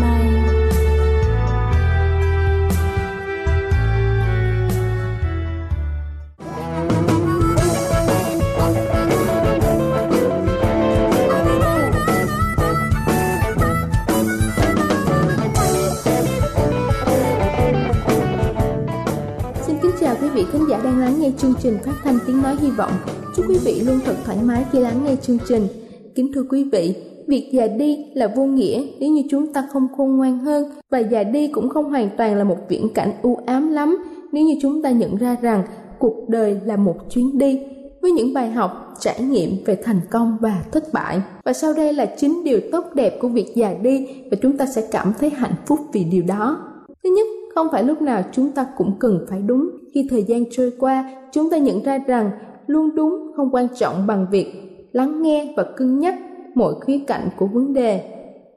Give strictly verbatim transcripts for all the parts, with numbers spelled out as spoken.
nay. Khán giả đang lắng nghe chương trình phát thanh Tiếng Nói Hy Vọng. Chúc quý vị luôn thật thoải mái khi lắng nghe chương trình. Kính thưa quý vị, việc già đi là vô nghĩa nếu như chúng ta không khôn ngoan hơn, và già đi cũng không hoàn toàn là một viễn cảnh u ám lắm nếu như chúng ta nhận ra rằng cuộc đời là một chuyến đi với những bài học, trải nghiệm về thành công và thất bại. Và sau đây là chín điều tốt đẹp của việc già đi, và chúng ta sẽ cảm thấy hạnh phúc vì điều đó. Thứ nhất, không phải lúc nào chúng ta cũng cần phải đúng. Khi thời gian trôi qua, chúng ta nhận ra rằng luôn đúng không quan trọng bằng việc lắng nghe và cân nhắc mọi khía cạnh của vấn đề,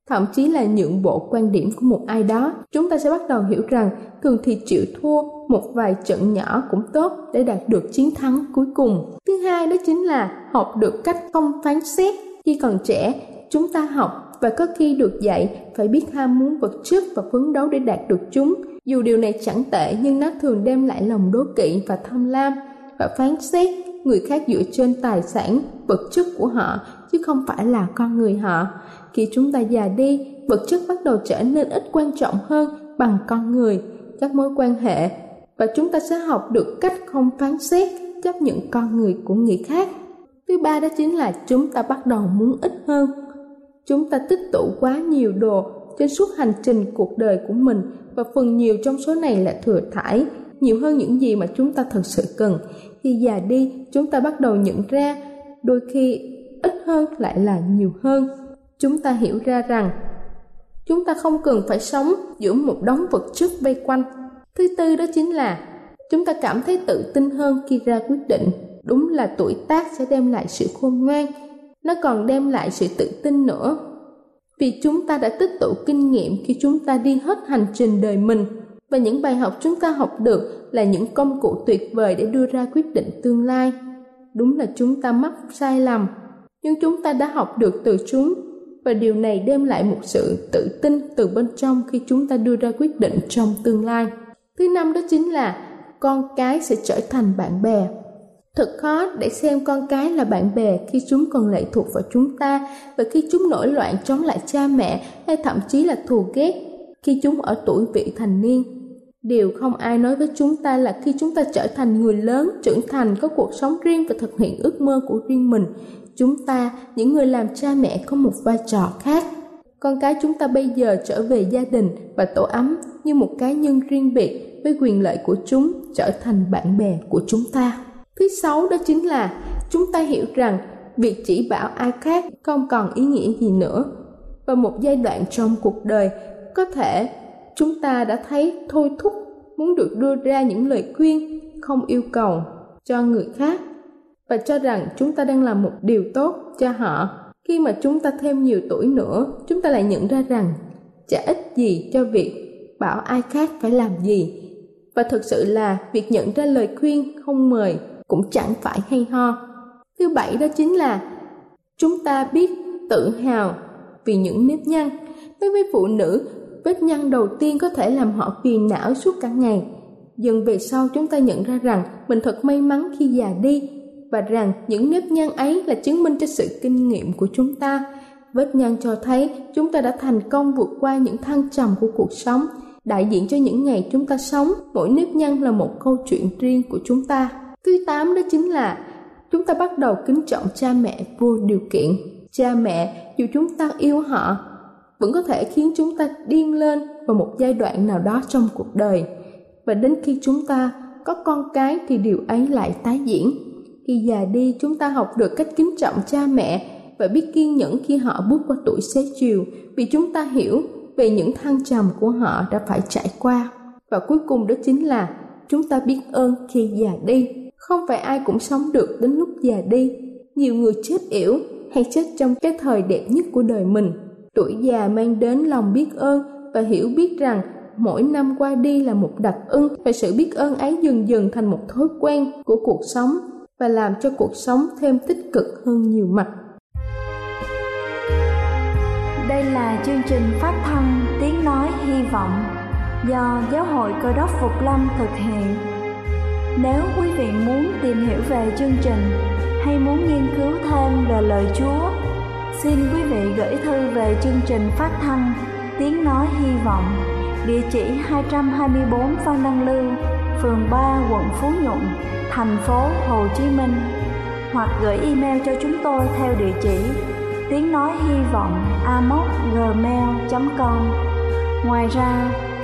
thậm chí là nhượng bộ quan điểm của một ai đó. Chúng ta sẽ bắt đầu hiểu rằng thường thì chịu thua một vài trận nhỏ cũng tốt để đạt được chiến thắng cuối cùng. Thứ hai, đó chính là học được cách không phán xét. Khi còn trẻ, chúng ta học và có khi được dạy phải biết ham muốn vật chất và phấn đấu để đạt được chúng. Dù điều này chẳng tệ, nhưng nó thường đem lại lòng đố kỵ và tham lam, và phán xét người khác dựa trên tài sản, vật chất của họ, chứ không phải là con người họ. Khi chúng ta già đi, vật chất bắt đầu trở nên ít quan trọng hơn bằng con người, các mối quan hệ, và chúng ta sẽ học được cách không phán xét, chấp nhận con người của người khác. Thứ ba, đó chính là chúng ta bắt đầu muốn ít hơn. Chúng ta tích tụ quá nhiều đồ trên suốt hành trình cuộc đời của mình, và phần nhiều trong số này là thừa thải, nhiều hơn những gì mà chúng ta thật sự cần. Khi già đi, chúng ta bắt đầu nhận ra đôi khi ít hơn lại là nhiều hơn. Chúng ta hiểu ra rằng chúng ta không cần phải sống giữa một đống vật chất vây quanh. Thứ tư, đó chính là chúng ta cảm thấy tự tin hơn khi ra quyết định. Đúng là tuổi tác sẽ đem lại sự khôn ngoan, nó còn đem lại sự tự tin nữa, vì chúng ta đã tích tụ kinh nghiệm khi chúng ta đi hết hành trình đời mình, và những bài học chúng ta học được là những công cụ tuyệt vời để đưa ra quyết định tương lai. Đúng là chúng ta mắc sai lầm, nhưng chúng ta đã học được từ chúng, và điều này đem lại một sự tự tin từ bên trong khi chúng ta đưa ra quyết định trong tương lai. Thứ năm, đó chính là con cái sẽ trở thành bạn bè. Thật khó để xem con cái là bạn bè khi chúng còn lệ thuộc vào chúng ta, và khi chúng nổi loạn chống lại cha mẹ hay thậm chí là thù ghét khi chúng ở tuổi vị thành niên. Điều không ai nói với chúng ta là khi chúng ta trở thành người lớn, trưởng thành, có cuộc sống riêng và thực hiện ước mơ của riêng mình, chúng ta, những người làm cha mẹ, có một vai trò khác. Con cái chúng ta bây giờ trở về gia đình và tổ ấm như một cá nhân riêng biệt với quyền lợi của chúng, trở thành bạn bè của chúng ta. Thứ sáu, đó chính là chúng ta hiểu rằng việc chỉ bảo ai khác không còn ý nghĩa gì nữa. Và một giai đoạn trong cuộc đời, có thể chúng ta đã thấy thôi thúc muốn được đưa ra những lời khuyên không yêu cầu cho người khác, và cho rằng chúng ta đang làm một điều tốt cho họ. Khi mà chúng ta thêm nhiều tuổi nữa, chúng ta lại nhận ra rằng chả ích gì cho việc bảo ai khác phải làm gì. Và thực sự là việc nhận ra lời khuyên không mời cũng chẳng phải hay ho. Thứ bảy đó chính là chúng ta biết tự hào vì những nếp nhăn. Đối với phụ nữ, vết nhăn đầu tiên có thể làm họ phiền não suốt cả ngày. Dần về sau chúng ta nhận ra rằng mình thật may mắn khi già đi, và rằng những nếp nhăn ấy là chứng minh cho sự kinh nghiệm của chúng ta. Vết nhăn cho thấy chúng ta đã thành công vượt qua những thăng trầm của cuộc sống, đại diện cho những ngày chúng ta sống. Mỗi nếp nhăn là một câu chuyện riêng của chúng ta. Thứ tám đó chính là chúng ta bắt đầu kính trọng cha mẹ vô điều kiện. Cha mẹ, dù chúng ta yêu họ, vẫn có thể khiến chúng ta điên lên vào một giai đoạn nào đó trong cuộc đời. Và đến khi chúng ta có con cái thì điều ấy lại tái diễn. Khi già đi, chúng ta học được cách kính trọng cha mẹ và biết kiên nhẫn khi họ bước qua tuổi xế chiều, vì chúng ta hiểu về những thăng trầm của họ đã phải trải qua. Và cuối cùng đó chính là chúng ta biết ơn khi già đi. Không phải ai cũng sống được đến lúc già đi. Nhiều người chết yểu hay chết trong cái thời đẹp nhất của đời mình. Tuổi già mang đến lòng biết ơn và hiểu biết rằng mỗi năm qua đi là một đặc ân, và sự biết ơn ấy dần dần thành một thói quen của cuộc sống và làm cho cuộc sống thêm tích cực hơn nhiều mặt. Đây là chương trình phát thanh Tiếng Nói Hy Vọng do Giáo hội Cơ đốc Phục Lâm thực hiện. Nếu quý vị muốn tìm hiểu về chương trình hay muốn nghiên cứu thêm về lời Chúa, xin quý vị gửi thư về chương trình phát thanh Tiếng Nói Hy Vọng, địa chỉ hai hai bốn Phan Đăng Lưu, phường ba, quận Phú Nhuận, thành phố Hồ Chí Minh, hoặc gửi email cho chúng tôi theo địa chỉ tiếng nói hy vọng a m o s at gmail dot com. Ngoài ra,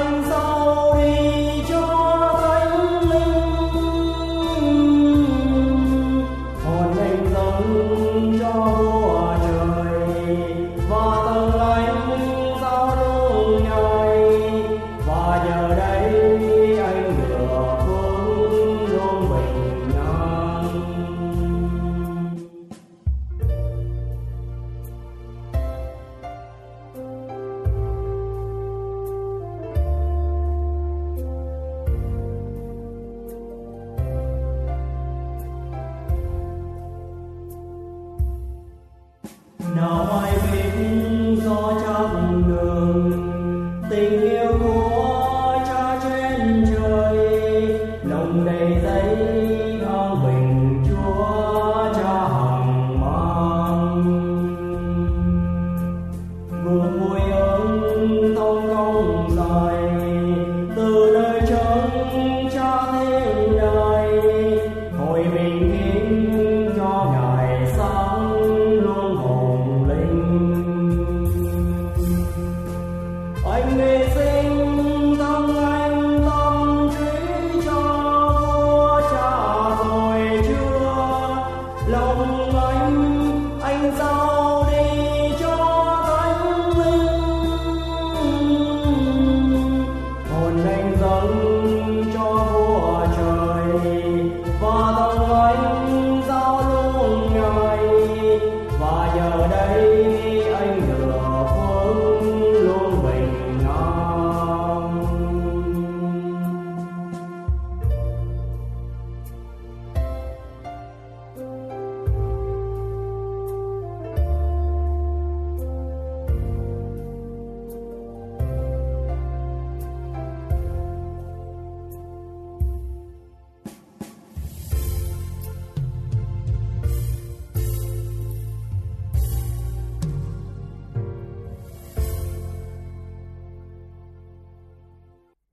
Anh sao đi cho thánh linh,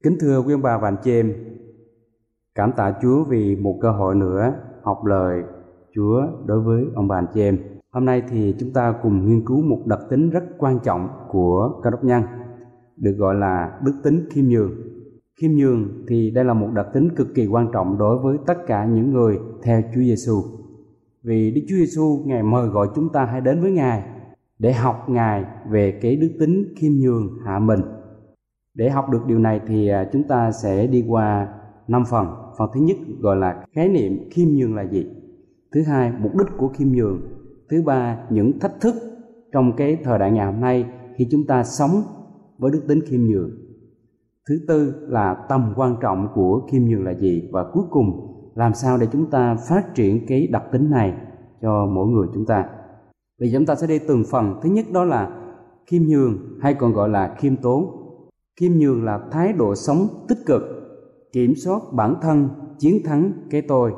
Kính thưa quý ông bà và anh chị em, cảm tạ Chúa vì một cơ hội nữa học lời Chúa đối với ông bà anh chị em. Hôm nay thì chúng ta cùng nghiên cứu một đặc tính rất quan trọng của Cơ Đốc nhân, được gọi là đức tính khiêm nhường. Khiêm nhường thì đây là một đặc tính cực kỳ quan trọng đối với tất cả những người theo Chúa Giêsu. Vì Đức Chúa Giêsu Ngài mời gọi chúng ta hãy đến với Ngài để học Ngài về cái đức tính khiêm nhường hạ mình. Để học được điều này thì chúng ta sẽ đi qua năm phần. Phần thứ nhất gọi là khái niệm khiêm nhường là gì? Thứ hai, mục đích của khiêm nhường. Thứ ba, những thách thức trong cái thời đại ngày hôm nay khi chúng ta sống với đức tính khiêm nhường. Thứ tư là tầm quan trọng của khiêm nhường là gì? Và cuối cùng, làm sao để chúng ta phát triển cái đặc tính này cho mỗi người chúng ta? Bây giờ chúng ta sẽ đi từng phần. Thứ nhất đó là khiêm nhường, hay còn gọi là khiêm tốn. Khiêm nhường là thái độ sống tích cực, kiểm soát bản thân, chiến thắng cái tôi,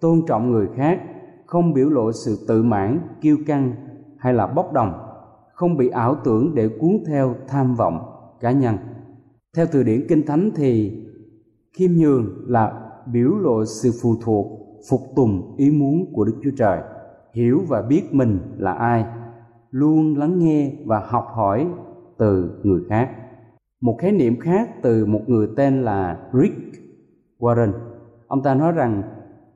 tôn trọng người khác, không biểu lộ sự tự mãn, kiêu căng hay là bốc đồng, không bị ảo tưởng để cuốn theo tham vọng cá nhân. Theo từ điển Kinh Thánh thì khiêm nhường là biểu lộ sự phụ thuộc, phục tùng ý muốn của Đức Chúa Trời, hiểu và biết mình là ai, luôn lắng nghe và học hỏi từ người khác. Một khái niệm khác từ một người tên là Rick Warren. Ông ta nói rằng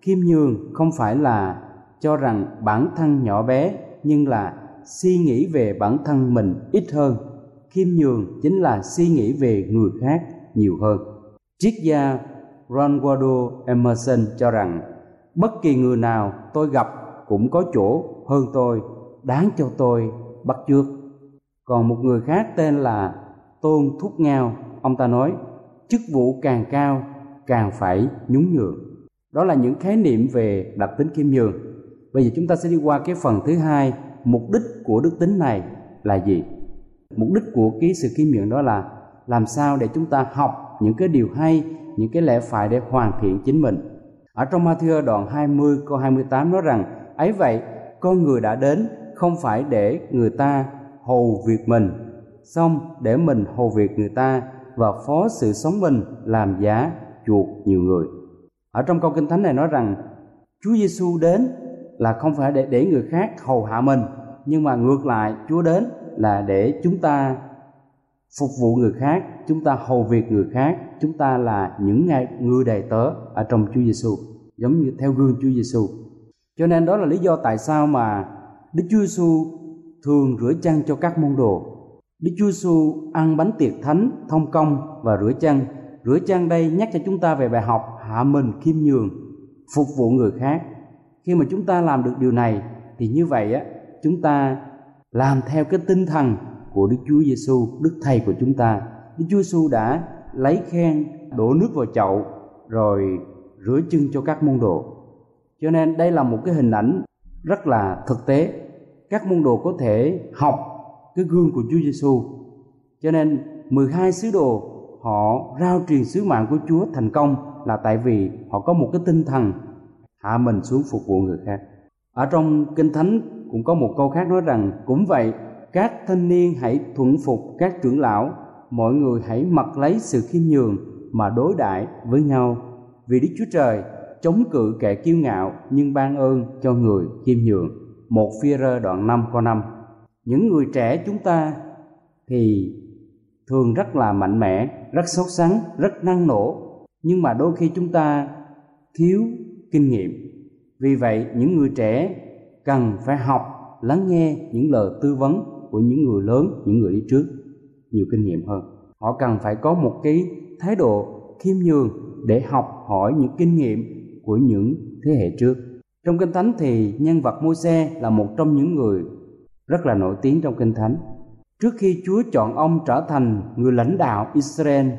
khiêm nhường không phải là cho rằng bản thân nhỏ bé, nhưng là suy nghĩ về bản thân mình ít hơn. Khiêm nhường chính là suy nghĩ về người khác nhiều hơn. Triết gia Ronaldo Emerson cho rằng bất kỳ người nào tôi gặp cũng có chỗ hơn tôi, đáng cho tôi bắt chước. Còn một người khác tên là Tôn Thúc Ngao, ông ta nói chức vụ càng cao càng phải nhún nhường. Đó là những khái niệm về đặc tính khiêm nhường. Bây giờ chúng ta sẽ đi qua cái phần thứ hai, mục đích của đức tính này là gì? Mục đích của cái sự khiêm nhường đó là làm sao để chúng ta học những cái điều hay, những cái lẽ phải để hoàn thiện chính mình. Ở trong Ma-thi-ơ đoạn hai mươi câu hai mươi tám nói rằng ấy vậy con người đã đến không phải để người ta hầu việc mình, xong để mình hầu việc người ta và phó sự sống mình làm giá chuộc nhiều người. Ở trong câu Kinh Thánh này nói rằng Chúa Giêsu đến là không phải để, để người khác hầu hạ mình, nhưng mà ngược lại Chúa đến là để chúng ta phục vụ người khác, chúng ta hầu việc người khác, chúng ta là những người đầy tớ ở trong Chúa Giêsu, giống như theo gương Chúa Giêsu. Cho nên đó là lý do tại sao mà Đức Chúa Giêsu thường rửa chân cho các môn đồ. Đức Chúa Giêsu ăn bánh tiệc thánh, thông công và rửa chân. Rửa chân đây nhắc cho chúng ta về bài học hạ mình, khiêm nhường, phục vụ người khác. Khi mà chúng ta làm được điều này thì như vậy á, chúng ta làm theo cái tinh thần của Đức Chúa Giêsu, Đức Thầy của chúng ta. Đức Chúa Giêsu đã lấy khăn đổ nước vào chậu rồi rửa chân cho các môn đồ. Cho nên đây là một cái hình ảnh rất là thực tế. Các môn đồ có thể học cái gương của Chúa Giêsu. Cho nên mười hai sứ đồ họ rao truyền sứ mạng của Chúa thành công là tại vì họ có một cái tinh thần hạ mình xuống phục vụ người khác. Ở trong Kinh Thánh cũng có một câu khác nói rằng cũng vậy các thanh niên hãy thuận phục các trưởng lão, mọi người hãy mặc lấy sự khiêm nhường mà đối đãi với nhau, vì Đức Chúa Trời chống cự kẻ kiêu ngạo nhưng ban ơn cho người khiêm nhường. Một Phi-e-rơ đoạn năm câu năm. Những người trẻ chúng ta thì thường rất là mạnh mẽ, rất sốt sắng, rất năng nổ, nhưng mà đôi khi chúng ta thiếu kinh nghiệm. Vì vậy những người trẻ cần phải học lắng nghe những lời tư vấn của những người lớn, những người đi trước nhiều kinh nghiệm hơn. Họ cần phải có một cái thái độ khiêm nhường để học hỏi những kinh nghiệm của những thế hệ trước. Trong Kinh Thánh thì nhân vật Môi-se là một trong những người rất là nổi tiếng trong Kinh Thánh. Trước khi Chúa chọn ông trở thành người lãnh đạo Israel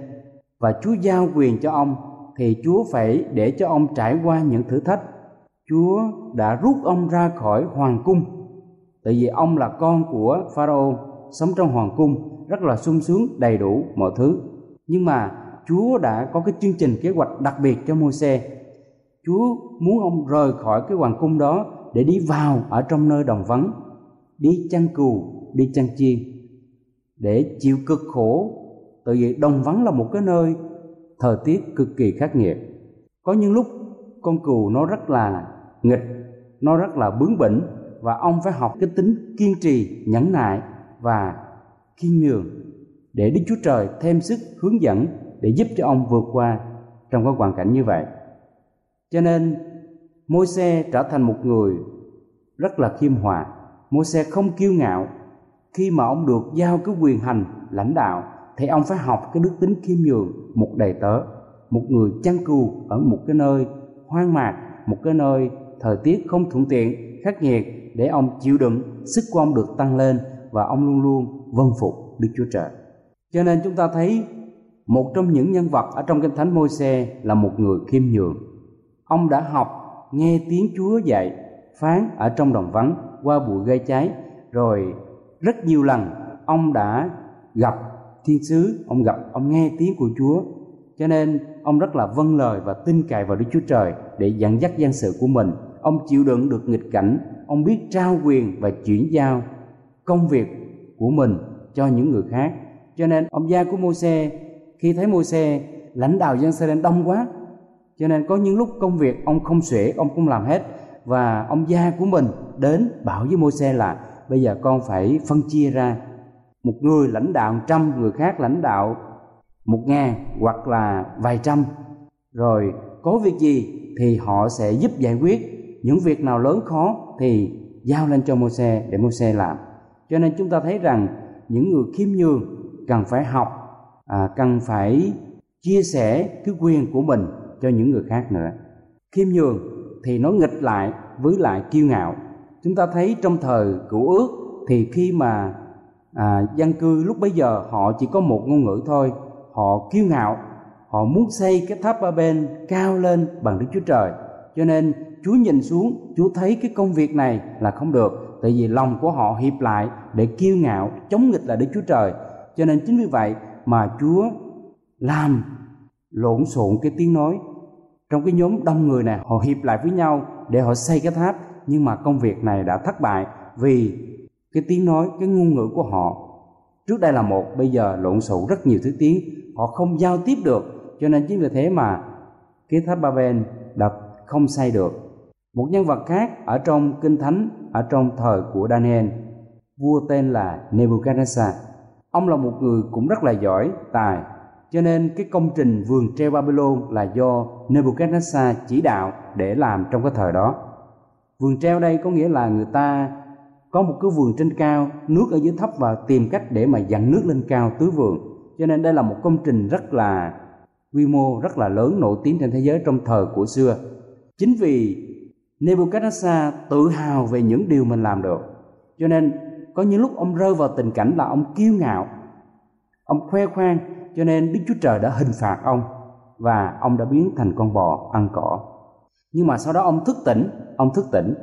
và Chúa giao quyền cho ông, thì Chúa phải để cho ông trải qua những thử thách. Chúa đã rút ông ra khỏi hoàng cung, tại vì ông là con của Pharaoh, sống trong hoàng cung rất là sung sướng, đầy đủ mọi thứ. Nhưng mà Chúa đã có cái chương trình kế hoạch đặc biệt cho Môi-se. Chúa muốn ông rời khỏi cái hoàng cung đó để đi vào ở trong nơi đồng vắng, đi chăn cừu, đi chăn chiên để chịu cực khổ. Tại vì đồng vắng là một cái nơi thời tiết cực kỳ khắc nghiệt. Có những lúc con cừu nó rất là nghịch, nó rất là bướng bỉnh, và ông phải học cái tính kiên trì, nhẫn nại và khiêm nhường để Đức Chúa Trời thêm sức hướng dẫn để giúp cho ông vượt qua trong cái hoàn cảnh như vậy. Cho nên Môi-se trở thành một người rất là khiêm hòa. Môi-se không kiêu ngạo. Khi mà ông được giao cái quyền hành lãnh đạo thì ông phải học cái đức tính khiêm nhường, một đầy tớ, một người chăn cừu ở một cái nơi hoang mạc, một cái nơi thời tiết không thuận tiện, khắc nghiệt, để ông chịu đựng, sức của ông được tăng lên và ông luôn luôn vâng phục Đức Chúa Trời. Cho nên chúng ta thấy một trong những nhân vật ở trong Kinh Thánh Môi-se là một người khiêm nhường. Ông đã học nghe tiếng Chúa dạy phán ở trong đồng vắng qua bụi gây cháy, rồi rất nhiều lần ông đã gặp thiên sứ, ông gặp, ông nghe tiếng của Chúa. Cho nên ông rất là vâng lời và tin cậy vào Đức Chúa Trời để dẫn dắt gian sự của mình. Ông chịu đựng được nghịch cảnh, ông biết trao quyền và chuyển giao công việc của mình cho những người khác. Cho nên ông gia của Môi-se, khi thấy Môi-se lãnh đạo dân Israel đông quá, cho nên có những lúc công việc ông không xuể, ông không làm hết, và ông gia của mình đến bảo với Môi-se là bây giờ con phải phân chia ra, một người lãnh đạo trăm, người khác lãnh đạo một ngàn hoặc là vài trăm, rồi có việc gì thì họ sẽ giúp giải quyết, những việc nào lớn khó thì giao lên cho Môi-se để Môi-se làm. Cho nên chúng ta thấy rằng những người khiêm nhường cần phải học, à, cần phải chia sẻ cái quyền của mình cho những người khác nữa. Khiêm nhường thì nó nghịch lại với lại kiêu ngạo. Chúng ta thấy trong thời Cựu Ước thì khi mà à, dân cư lúc bấy giờ họ chỉ có một ngôn ngữ thôi, họ kiêu ngạo, họ muốn xây cái tháp ba bên cao lên bằng Đức Chúa Trời. Cho nên Chúa nhìn xuống, Chúa thấy cái công việc này là không được, tại vì lòng của họ hiệp lại để kiêu ngạo, chống nghịch lại Đức Chúa Trời. Cho nên chính vì vậy mà Chúa làm lộn xộn cái tiếng nói. Trong cái nhóm đông người này, họ hiệp lại với nhau để họ xây cái tháp, nhưng mà công việc này đã thất bại vì cái tiếng nói, cái ngôn ngữ của họ trước đây là một, bây giờ lộn xộn rất nhiều thứ tiếng, họ không giao tiếp được. Cho nên chính vì thế mà cái tháp Ba-bên đã không xây được. Một nhân vật khác ở trong Kinh Thánh, ở trong thời của Daniel, vua tên là Nebuchadnezzar. Ông là một người cũng rất là giỏi tài. Cho nên cái công trình vườn treo Babylon là do Nebuchadnezzar chỉ đạo để làm trong cái thời đó. Vườn treo đây có nghĩa là người ta có một cái vườn trên cao, nước ở dưới thấp, và tìm cách để mà dẫn nước lên cao tưới vườn. Cho nên đây là một công trình rất là quy mô, rất là lớn, nổi tiếng trên thế giới trong thời của xưa. Chính vì Nebuchadnezzar tự hào về những điều mình làm được, cho nên có những lúc ông rơi vào tình cảnh là ông kiêu ngạo, ông khoe khoang. Cho nên Đức Chúa Trời đã hình phạt ông và ông đã biến thành con bò ăn cỏ. Nhưng mà sau đó ông thức tỉnh, ông thức tỉnh,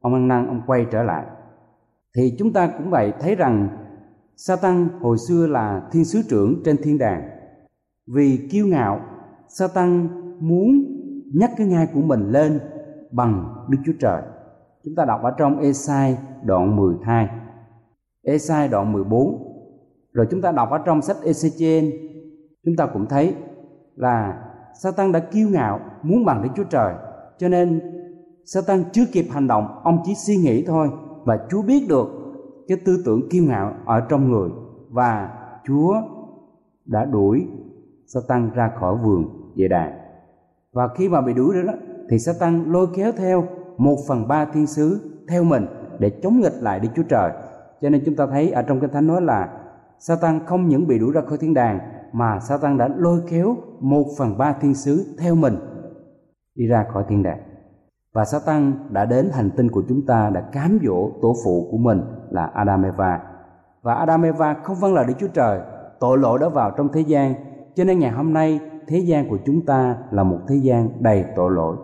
ông ăn năn, ông quay trở lại. Thì chúng ta cũng vậy, thấy rằng Satan hồi xưa là thiên sứ trưởng trên thiên đàng. Vì kiêu ngạo, Satan muốn nhắc cái ngai của mình lên bằng Đức Chúa Trời. Chúng ta đọc ở trong Esai đoạn mười hai, Esai đoạn mười bốn, rồi chúng ta đọc ở trong sách Ê-xê-chi-ên, chúng ta cũng thấy là Satan đã kiêu ngạo muốn bằng Đức Chúa Trời. Cho nên Satan chưa kịp hành động, ông chỉ suy nghĩ thôi, và Chúa biết được cái tư tưởng kiêu ngạo ở trong người, và Chúa đã đuổi Satan ra khỏi vườn về đàn. Và khi mà bị đuổi ra đó thì Satan lôi kéo theo một phần ba thiên sứ theo mình để chống nghịch lại Đức Chúa Trời. Cho nên chúng ta thấy ở trong Kinh Thánh nói là Satan không những bị đuổi ra khỏi thiên đàng, mà Satan đã lôi kéo một phần ba thiên sứ theo mình đi ra khỏi thiên đàng. Và Satan đã đến hành tinh của chúng ta, đã cám dỗ tổ phụ của mình là Adam Eva. Và Adam Eva không vâng lời Đức Chúa Trời, tội lỗi đã vào trong thế gian. Cho nên ngày hôm nay thế gian của chúng ta là một thế gian đầy tội lỗi.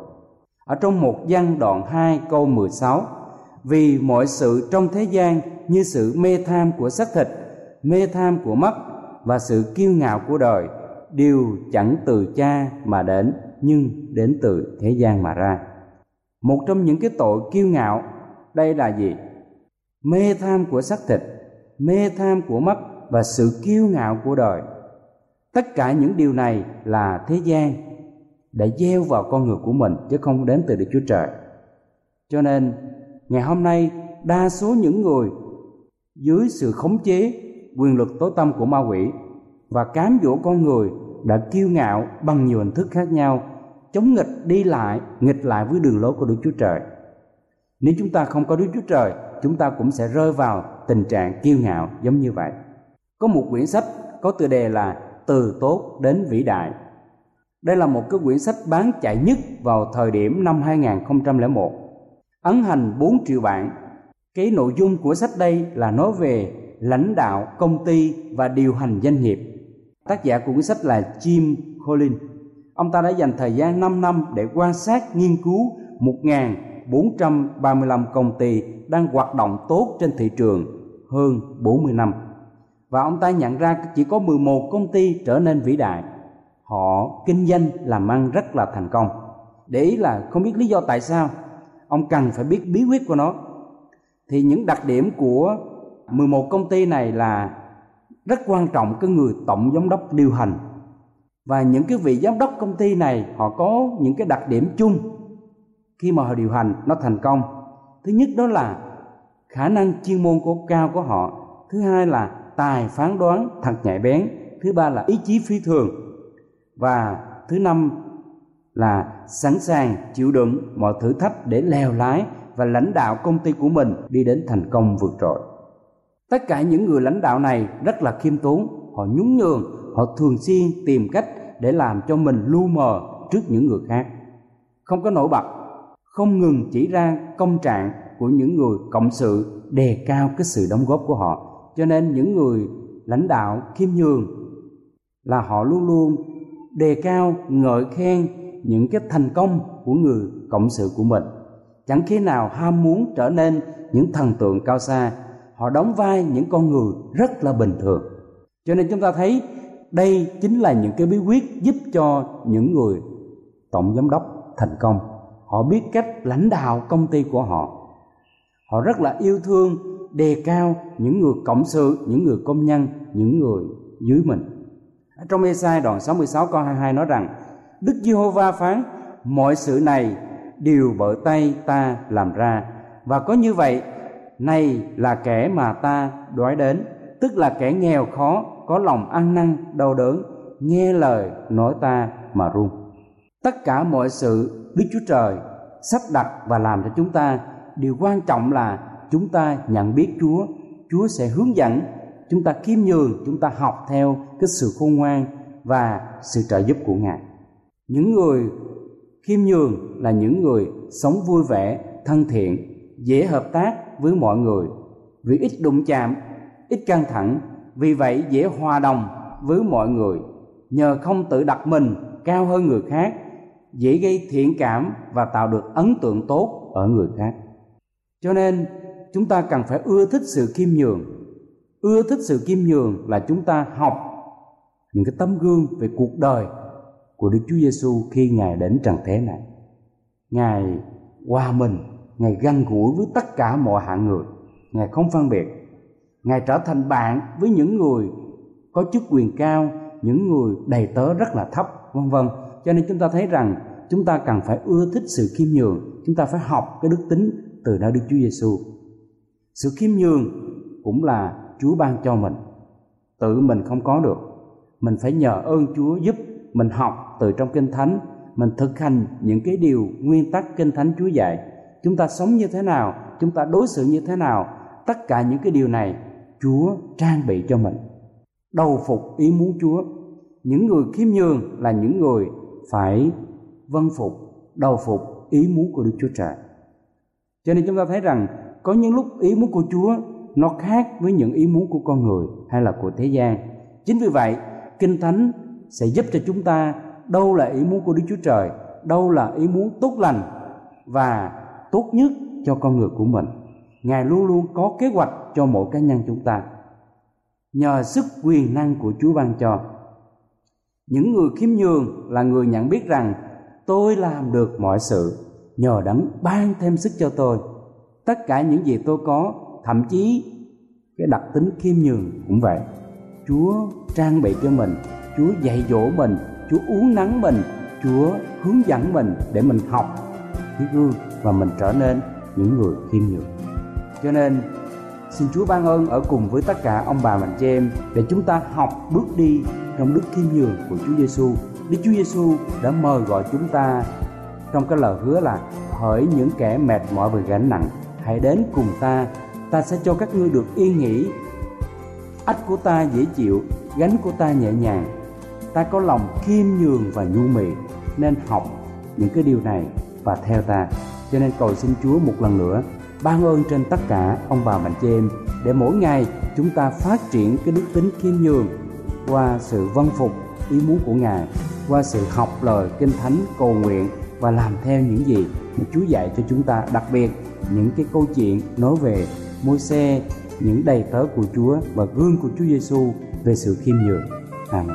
Ở trong một Giăng đoạn hai câu mười sáu, vì mọi sự trong thế gian như sự mê tham của xác thịt, mê tham của mắt và sự kiêu ngạo của đời đều chẳng từ Cha mà đến, nhưng đến từ thế gian mà ra. Một trong những cái tội kiêu ngạo đây là gì? Mê tham của xác thịt, mê tham của mắt và sự kiêu ngạo của đời. Tất cả những điều này là thế gian đã gieo vào con người của mình, chứ không đến từ Đức Chúa Trời. Cho nên ngày hôm nay, đa số những người dưới sự khống chế quyền lực tối tăm của ma quỷ và cám dỗ con người đã kiêu ngạo bằng nhiều hình thức khác nhau, chống nghịch đi lại, nghịch lại với đường lối của Đức Chúa Trời. Nếu chúng ta không có Đức Chúa Trời, chúng ta cũng sẽ rơi vào tình trạng kiêu ngạo giống như vậy. Có một quyển sách có tựa đề là Từ tốt đến vĩ đại. Đây là một cái quyển sách bán chạy nhất vào thời điểm năm hai không không một, ấn hành bốn triệu bản. Cái nội dung của sách đây là nói về lãnh đạo công ty và điều hành doanh nghiệp. Tác giả của cuốn sách là Jim Collins. Ông ta đã dành thời gian năm năm để quan sát nghiên cứu một nghìn bốn trăm ba mươi lăm công ty đang hoạt động tốt trên thị trường hơn bốn mươi năm. Và ông ta nhận ra chỉ có mười một công ty trở nên vĩ đại. Họ kinh doanh làm ăn rất là thành công. Để ý là không biết lý do tại sao, ông cần phải biết bí quyết của nó. Thì những đặc điểm của mười một công ty này là rất quan trọng cái người tổng giám đốc điều hành. Và những cái vị giám đốc công ty này họ có những cái đặc điểm chung khi mà họ điều hành nó thành công. Thứ nhất đó là khả năng chuyên môn của cao của họ. Thứ hai là tài phán đoán thật nhạy bén. Thứ ba là ý chí phi thường. Và thứ năm là sẵn sàng chịu đựng mọi thử thách để lèo lái và lãnh đạo công ty của mình đi đến thành công vượt trội. Tất cả những người lãnh đạo này rất là khiêm tốn, họ nhún nhường, họ thường xuyên tìm cách để làm cho mình lu mờ trước những người khác. Không có nổi bật, không ngừng chỉ ra công trạng của những người cộng sự, đề cao cái sự đóng góp của họ. Cho nên những người lãnh đạo khiêm nhường là họ luôn luôn đề cao, ngợi khen những cái thành công của người cộng sự của mình. Chẳng khi nào ham muốn trở nên những thần tượng cao xa. Họ đóng vai những con người rất là bình thường. Cho nên chúng ta thấy đây chính là những cái bí quyết giúp cho những người tổng giám đốc thành công. Họ biết cách lãnh đạo công ty của họ. Họ rất là yêu thương, đề cao những người cộng sự, những người công nhân, những người dưới mình. Trong Esai đoạn sáu mươi sáu câu hai mươi hai nói rằng: Đức Giê-hô-va phán, mọi sự này đều bởi tay ta làm ra, và có như vậy, này là kẻ mà ta đoái đến, tức là kẻ nghèo khó, có lòng ăn năn đau đớn, nghe lời nói ta mà run. Tất cả mọi sự Đức Chúa Trời sắp đặt và làm cho chúng ta. Điều quan trọng là chúng ta nhận biết Chúa. Chúa sẽ hướng dẫn chúng ta khiêm nhường, chúng ta học theo cái sự khôn ngoan và sự trợ giúp của Ngài. Những người khiêm nhường là những người sống vui vẻ, thân thiện, dễ hợp tác với mọi người, vì ít đụng chạm, ít căng thẳng, vì vậy dễ hòa đồng với mọi người, nhờ không tự đặt mình cao hơn người khác, dễ gây thiện cảm và tạo được ấn tượng tốt ở người khác. Cho nên chúng ta cần phải ưa thích sự khiêm nhường. Ưa thích sự khiêm nhường là chúng ta học những cái tấm gương về cuộc đời của Đức Chúa Giêsu khi Ngài đến trần thế này. Ngài hòa mình, Ngài gần gũi với tất cả mọi hạng người, Ngài không phân biệt. Ngài trở thành bạn với những người có chức quyền cao, những người đầy tớ rất là thấp, vân vân. Cho nên chúng ta thấy rằng chúng ta cần phải ưa thích sự khiêm nhường, chúng ta phải học cái đức tính từ nơi Đức Chúa Giêsu. Sự khiêm nhường cũng là Chúa ban cho mình, tự mình không có được. Mình phải nhờ ơn Chúa giúp mình học từ trong Kinh Thánh, mình thực hành những cái điều nguyên tắc Kinh Thánh Chúa dạy. Chúng ta sống như thế nào, chúng ta đối xử như thế nào, tất cả những cái điều này Chúa trang bị cho mình. Đầu phục ý muốn Chúa. Những người khiêm nhường là những người phải vâng phục, đầu phục ý muốn của Đức Chúa Trời. Cho nên chúng ta thấy rằng có những lúc ý muốn của Chúa nó khác với những ý muốn của con người hay là của thế gian. Chính vì vậy Kinh Thánh sẽ giúp cho chúng ta đâu là ý muốn của Đức Chúa Trời, đâu là ý muốn tốt lành và tốt nhất cho con người của mình. Ngài luôn luôn có kế hoạch cho mỗi cá nhân chúng ta, nhờ sức quyền năng của Chúa ban cho. Những người khiêm nhường là người nhận biết rằng tôi làm được mọi sự nhờ Đấng ban thêm sức cho tôi. Tất cả những gì tôi có, thậm chí cái đặc tính khiêm nhường cũng vậy, Chúa trang bị cho mình Chúa dạy dỗ mình, Chúa uốn nắn mình, Chúa hướng dẫn mình để mình học cái gương và mình trở nên những người khiêm nhường. Cho nên xin Chúa ban ơn ở cùng với tất cả ông bà mạnh chị em để chúng ta học bước đi trong đức khiêm nhường của Chúa Giêsu. Đức Chúa Giêsu đã mời gọi chúng ta trong cái lời hứa là: hỡi những kẻ mệt mỏi và gánh nặng, hãy đến cùng ta, ta sẽ cho các ngươi được yên nghỉ. Ách của ta dễ chịu, gánh của ta nhẹ nhàng. Ta có lòng khiêm nhường và nhu mì, nên học những cái điều này và theo ta. Cho nên cầu xin Chúa một lần nữa ban ơn trên tất cả ông bà mạnh chị em để mỗi ngày chúng ta phát triển cái đức tính khiêm nhường qua sự vâng phục ý muốn của Ngài, qua sự học lời Kinh Thánh, cầu nguyện và làm theo những gì mà Chúa dạy cho chúng ta. Đặc biệt những cái câu chuyện nói về Môi-se, những đầy tớ của Chúa và gương của Chúa Giêsu về sự khiêm nhường. Amen.